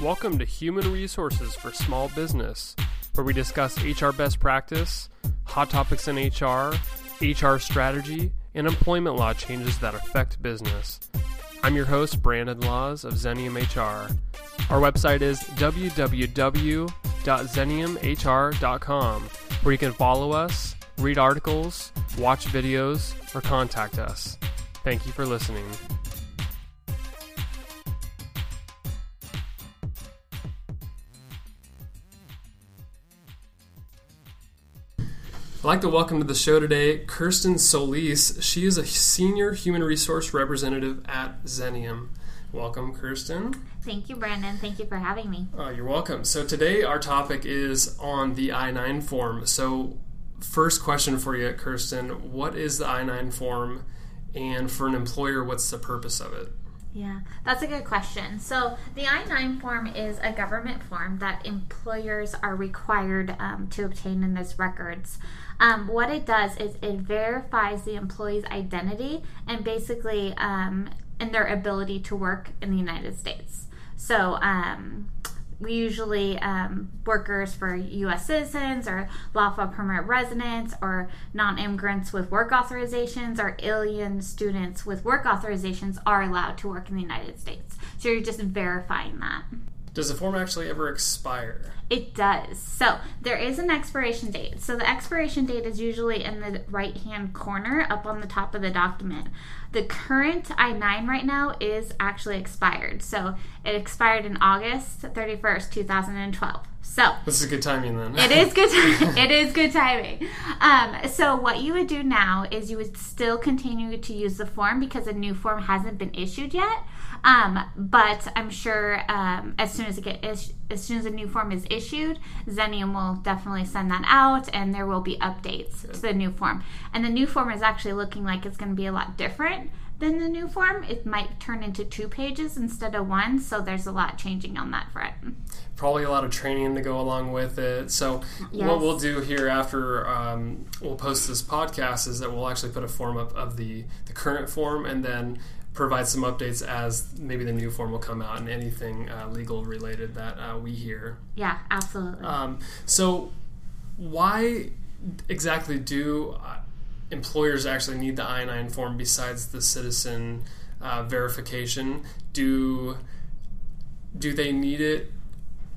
Welcome to Human Resources for Small Business, where we discuss HR best practice, hot topics in HR, HR strategy, and employment law changes that affect business. I'm your host, Brandon Laws of Xenium HR. Our website is www.xeniumhr.com, where you can follow us, read articles, watch videos, or contact us. Thank you for listening. I'd like to welcome to the show today Kirsten Solis. She is a Senior Human Resource Representative at Xenium. Welcome, Kirsten. Thank you, Brandon. Thank you for having me. You're welcome. So today our topic is on the I-9 form. So first question for you, Kirsten, what is the I-9 form, and for an employer, what's the purpose of it? Yeah, that's a good question. So the I-9 form is a government form that employers are required to obtain in their records. What it does is it verifies the employee's identity and basically and their ability to work in the United States. So we usually, workers for U.S. citizens or lawful permanent residents or non-immigrants with work authorizations or alien students with work authorizations are allowed to work in the United States. So you're just verifying that. Does the form actually ever expire? It does. So there is an expiration date. So the expiration date is usually in the right-hand corner up on the top of the document. The current I-9 right now is actually expired. So it expired in August 31st, 2012. So this is good timing then. It is good timing. So what you would do now is you would still continue to use the form because a new form hasn't been issued yet. But I'm sure as soon as a new form is issued, Xenium will definitely send that out, and there will be updates to the new form. And the new form is actually looking like it's going to be a lot different than the new form. It might turn into 2 pages instead of 1, so there's a lot changing on that front. Probably a lot of training to go along with it. So yes. What we'll do here after we'll post this podcast is that we'll actually put a form up of the current form and then provide some updates as maybe the new form will come out and anything legal related that we hear. Yeah, absolutely. So why exactly do employers actually need the I-9 form besides the citizen verification? Do they need it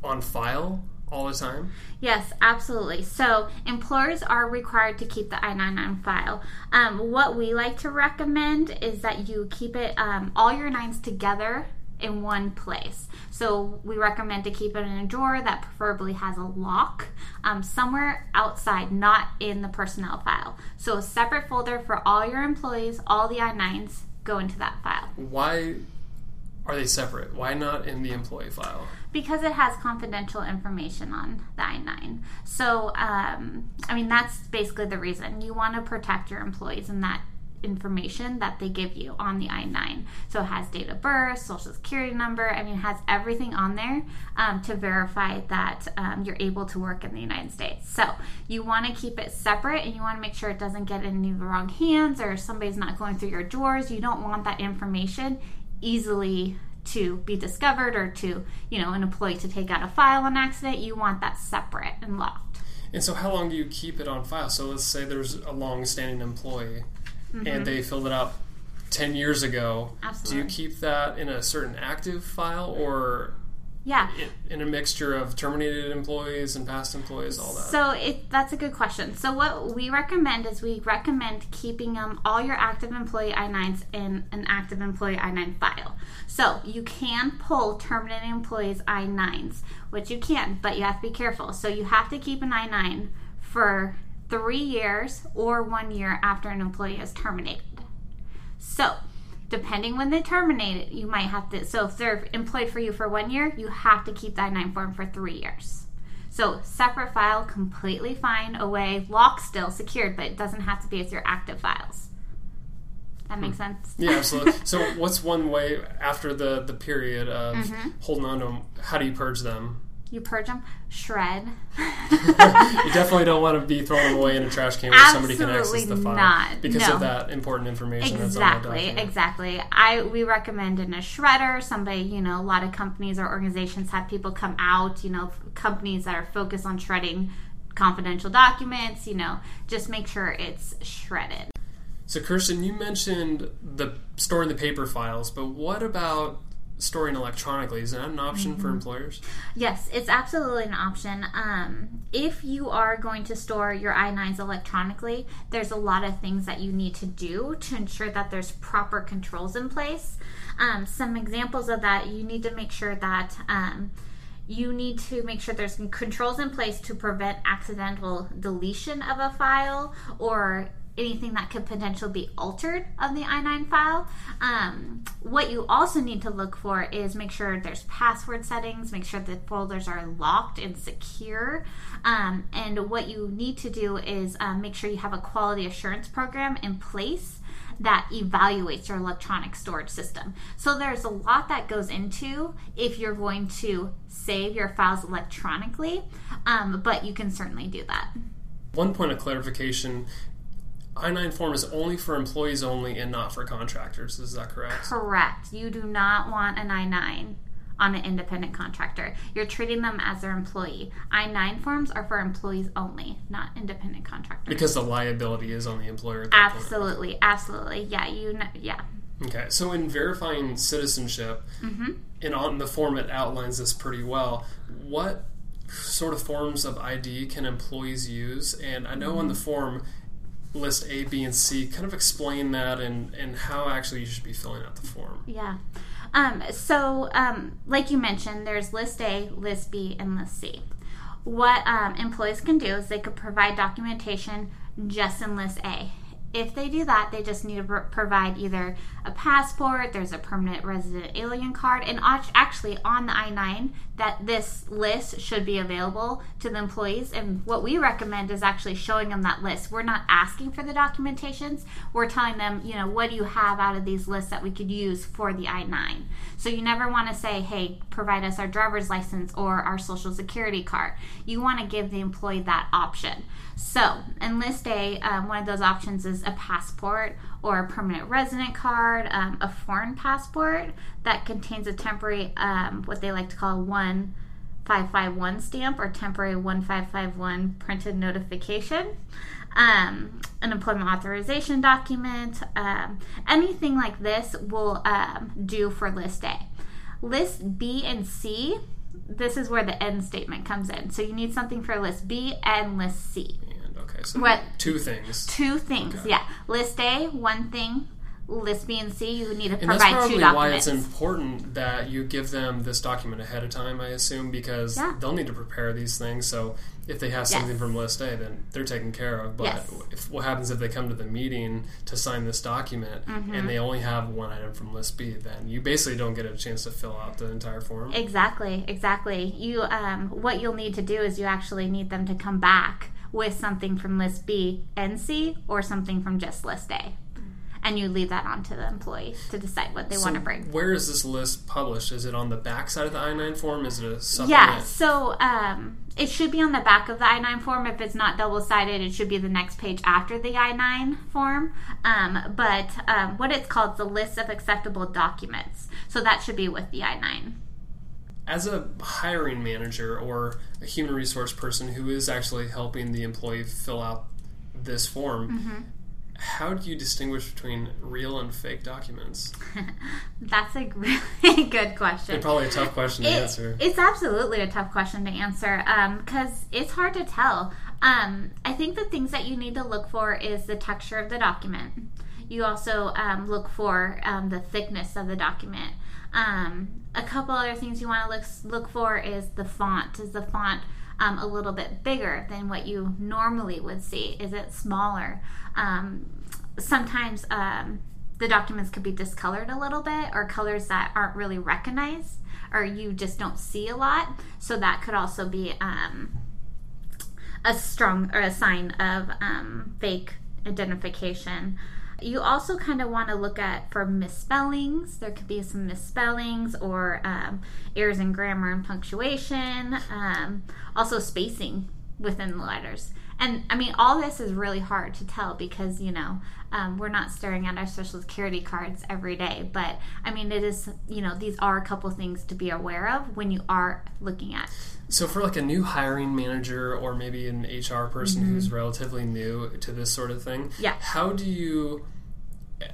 on file all the time? Yes, absolutely. So employers are required to keep the I-9 on file. What we like to recommend is that you keep it all your I-9s together in one place. So we recommend to keep it in a drawer that preferably has a lock, somewhere outside, not in the personnel file. So a separate folder for all your employees, all the I-9s go into that file. Why are they separate? Why not in the employee file? Because it has confidential information on the I-9. So, that's basically the reason. You want to protect your employees in that information that they give you on the I-9. So it has date of birth, social security number, it has everything on there to verify that you're able to work in the United States. So you want to keep it separate, and you want to make sure it doesn't get in the wrong hands or somebody's not going through your drawers. You don't want that information easily to be discovered or to, an employee to take out a file on accident. You want that separate and locked. And so how long do you keep it on file? So let's say there's a long-standing employee, mm-hmm. and they filled it out 10 years ago. Absolutely. Do you keep that in a certain active file or... Yeah. In a mixture of terminated employees and past employees, all that. So that's a good question. So what we recommend is keeping all your active employee I-9s in an active employee I-9 file. So you can pull terminated employees I-9s, which you can, but you have to be careful. So you have to keep an I-9 for 3 years or 1 year after an employee is terminated. So... depending when they terminate it, you might have to... So if they're employed for you for 1 year, you have to keep that I-9 form for 3 years. So separate file, completely fine, away, locked still, secured, but it doesn't have to be as your active files. That makes sense? Yeah, absolutely. So what's one way after the period of holding on to them, how do you purge them? You purge them, shred. You definitely don't want to be throwing them away in a trash can where absolutely somebody can access the file not. Because no. of that important information. Exactly, that's exactly. We recommend in a shredder. Somebody, a lot of companies or organizations have people come out. Companies that are focused on shredding confidential documents. Just make sure it's shredded. So, Kirsten, you mentioned storing the paper files, but what about storing electronically? Is that an option mm-hmm. for employers? Yes, it's absolutely an option. If you are going to store your I-9s electronically, there's a lot of things that you need to do to ensure that there's proper controls in place. Some examples of that, you need to make sure that there's controls in place to prevent accidental deletion of a file or anything that could potentially be altered of the I-9 file. What you also need to look for is make sure there's password settings, make sure the folders are locked and secure, and what you need to do is make sure you have a quality assurance program in place that evaluates your electronic storage system. So there's a lot that goes into if you're going to save your files electronically, but you can certainly do that. One point of clarification, I-9 form is only for employees only and not for contractors. Is that correct? Correct. You do not want an I-9 on an independent contractor. You're treating them as their employee. I-9 forms are for employees only, not independent contractors. Because the liability is on the employer. Absolutely. Absolutely. Yeah. Yeah. Okay. So in verifying citizenship, mm-hmm. and on the form it outlines this pretty well, what sort of forms of ID can employees use? And I know mm-hmm. on the form list A, B, and C, kind of explain that and how actually you should be filling out the form. Yeah. So, like you mentioned, there's list A, list B, and list C. What employees can do is they could provide documentation just in list A. If they do that, they just need to provide either a passport, there's a permanent resident alien card, and actually on the I-9 that this list should be available to the employees. And what we recommend is actually showing them that list. We're not asking for the documentations. We're telling them, what do you have out of these lists that we could use for the I-9? So you never want to say, hey, provide us our driver's license or our social security card. You want to give the employee that option. So in list A, one of those options is a passport or a permanent resident card, a foreign passport that contains a temporary, what they like to call 1551 stamp or temporary 1551 printed notification, an employment authorization document, anything like this will do for list A. List B and C, this is where the end statement comes in. So you need something for list B and list C. Okay, so what? Two things, okay. Yeah. List A, one thing. List B and C, you need to provide 2 documents. And that's probably why it's important that you give them this document ahead of time, I assume, because yeah. they'll need to prepare these things. So if they have something yes. from list A, then they're taken care of. But yes. What happens if they come to the meeting to sign this document mm-hmm. and they only have one item from list B? Then you basically don't get a chance to fill out the entire form. Exactly. You what you'll need to do is you actually need them to come back with something from list B and C or something from just list A. And you leave that on to the employee to decide what they want to bring. Where is this list published? Is it on the back side of the I-9 form? Is it a supplement? Yeah, so it should be on the back of the I-9 form. If it's not double-sided, it should be the next page after the I-9 form. But what it's called is the list of acceptable documents. So that should be with the I-9. As a hiring manager or a human resource person who is actually helping the employee fill out this form, mm-hmm. how do you distinguish between real and fake documents? That's a really good question. And probably a tough question to answer. It's absolutely a tough question to answer because it's hard to tell. I think the things that you need to look for is the texture of the document. You also look for the thickness of the document. A couple other things you want to look for is the font. Is the font a little bit bigger than what you normally would see? Is it smaller? Sometimes the documents could be discolored a little bit or colors that aren't really recognized or you just don't see a lot. So that could also be a sign of fake identification. You also kind of want to look at for misspellings. There could be some misspellings or errors in grammar and punctuation, also spacing within the letters. And I mean, all this is really hard to tell because, you know, we're not staring at our Social Security cards every day. But I mean, it is, you know, these are a couple things to be aware of when you are looking at. So for like a new hiring manager or maybe an HR person mm-hmm. who's relatively new to this sort of thing, yeah. how do you...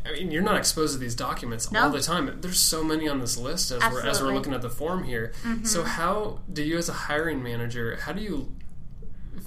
I mean, you're not exposed to these documents all the time. There's so many on this list as we're looking at the form here. Mm-hmm. So how do you, as a hiring manager, how do you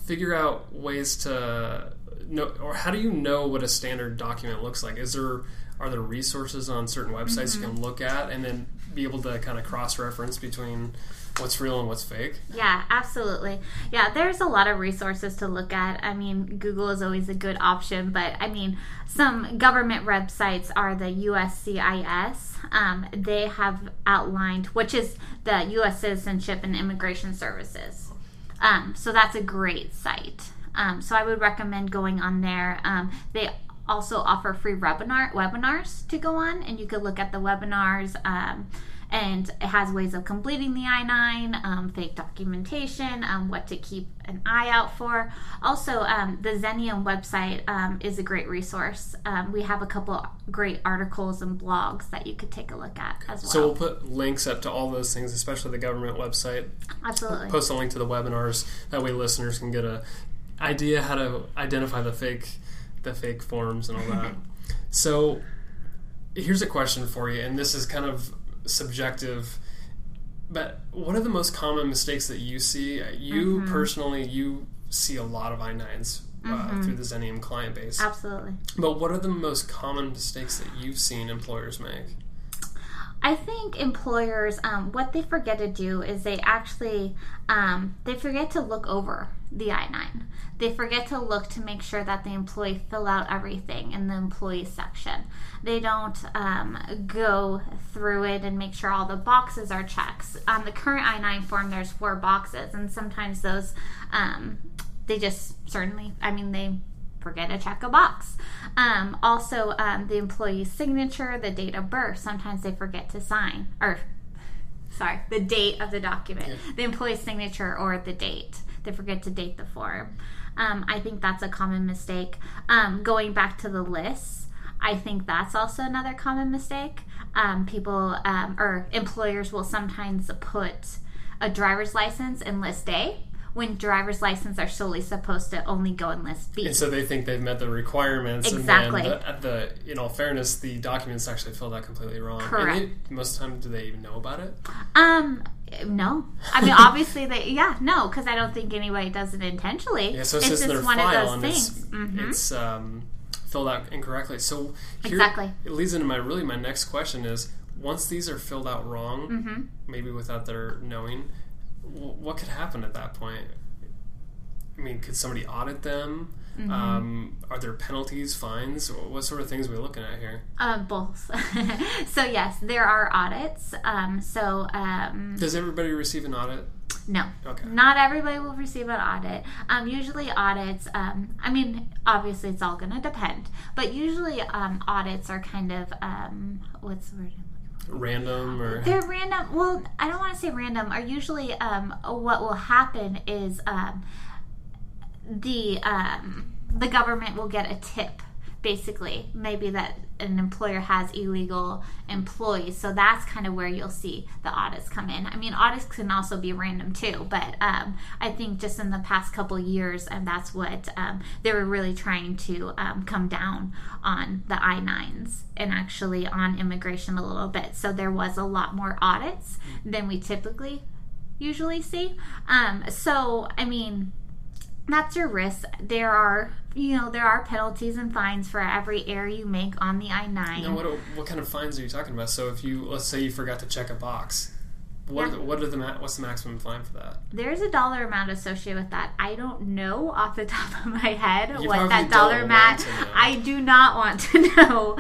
figure out ways to know, or how do you know what a standard document looks like? Are there resources on certain websites mm-hmm. you can look at and then be able to kind of cross-reference between what's real and what's fake? Yeah, absolutely. Yeah, there's a lot of resources to look at. I mean, Google is always a good option, but I mean, some government websites are the USCIS. They have outlined, which is the U.S. Citizenship and Immigration Services. So that's a great site. So I would recommend going on there. They also offer free webinars to go on, and you can look at the webinars. And it has ways of completing the I-9, fake documentation, what to keep an eye out for. Also, the Xenium website is a great resource. We have a couple great articles and blogs that you could take a look at as well. So we'll put links up to all those things, especially the government website. Absolutely. We'll post a link to the webinars. That way listeners can get an idea how to identify the fake forms and all that. So here's a question for you, and this is kind of subjective, but what are the most common mistakes that you see? You mm-hmm. personally, you see a lot of I-9s mm-hmm. through the Xenium client base. Absolutely. But what are the most common mistakes that you've seen employers make? I think employers, what they forget to do is they actually, they forget to look over the I-9. They forget to look to make sure that the employee fill out everything in the employee section. They don't go through it and make sure all the boxes are checked. On the current I-9 form, there's 4 boxes, and sometimes those, they just certainly, I mean, they forget to check a box. Also, the employee's signature, the date of birth, sometimes they forget to sign, the date of the document, yeah. the employee's signature or the date. They forget to date the form. I think that's a common mistake. Going back to the lists, I think that's also another common mistake. People or employers will sometimes put a driver's license in list A, when driver's license are solely supposed to only go in list B. And so they think they've met the requirements. Exactly. And then in all fairness, the document's actually filled out completely wrong. Correct. And most of the time, do they even know about it? No. I mean, obviously, because I don't think anybody does it intentionally. Yeah, so it's just their one file of those things. It's filled out incorrectly. So here, it leads into my next question is, once these are filled out wrong, mm-hmm. maybe without their knowing, what could happen at that point? I mean, could somebody audit them? Mm-hmm. Are there penalties, fines? What sort of things are we looking at here? Both. So, yes, there are audits. Does everybody receive an audit? No. Okay. Not everybody will receive an audit. Usually audits, I mean, obviously it's all going to depend. But usually audits are kind of, what's the word? Random or they're random. Well, I don't want to say random. Are usually what will happen is the government will get a tip, basically, maybe that an employer has illegal employees. So that's kind of where you'll see the audits come in. I mean, audits can also be random too, but I think just in the past couple of years, and that's what they were really trying to come down on the I-9s and actually on immigration a little bit. So there was a lot more audits than we typically usually see. So, I mean, that's your risk. There are penalties and fines for every error you make on the I-9. Now, what kind of fines are you talking about? So if you, let's say you forgot to check a box, what's the maximum fine for that? There's a dollar amount associated with that. I don't know off the top of my head what that dollar amount. I do not want to know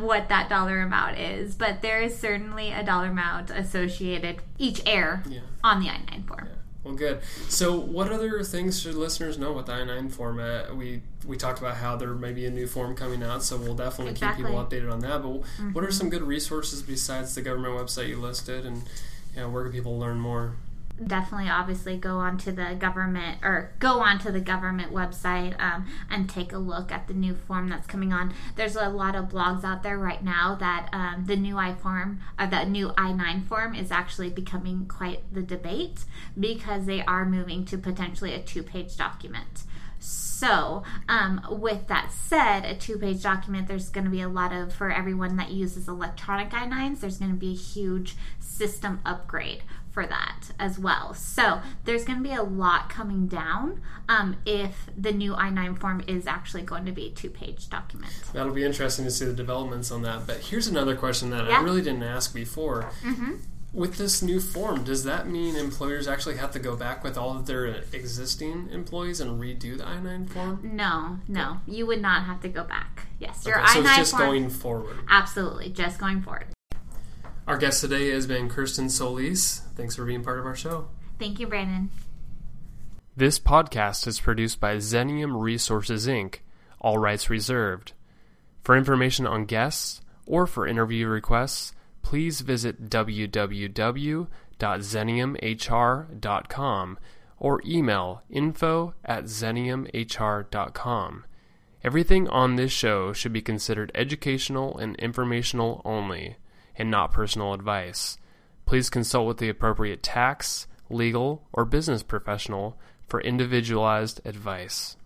what that dollar amount is, but there is certainly a dollar amount associated each error on the I-9 form. Yeah. Well, good. So what other things should listeners know with the I-9 format? We talked about how there may be a new form coming out, so we'll definitely keep people updated on that. But what are some good resources besides the government website you listed, and where can people learn more? Definitely, obviously, go onto the government website and take a look at the new form that's coming on. There's a lot of blogs out there right now that the new I-9 form is actually becoming quite the debate because they are moving to potentially a 2-page document. So, with that said, a 2-page document, there's going to be for everyone that uses electronic I-9s, there's going to be a huge system upgrade for that as well. So there's going to be a lot coming down if the new I-9 form is actually going to be a 2-page document. That'll be interesting to see the developments on that. But here's another question that I really didn't ask before. Mm-hmm. With this new form, does that mean employers actually have to go back with all of their existing employees and redo the I-9 form? No. You would not have to go back. Yes, your I-9 form. So it's just going forward. Absolutely, just going forward. Our guest today has been Kirsten Solis. Thanks for being part of our show. Thank you, Brandon. This podcast is produced by Xenium Resources, Inc., all rights reserved. For information on guests or for interview requests, please visit www.xeniumhr.com or email info@xeniumhr.com. Everything on this show should be considered educational and informational only, and not personal advice. Please consult with the appropriate tax, legal, or business professional for individualized advice.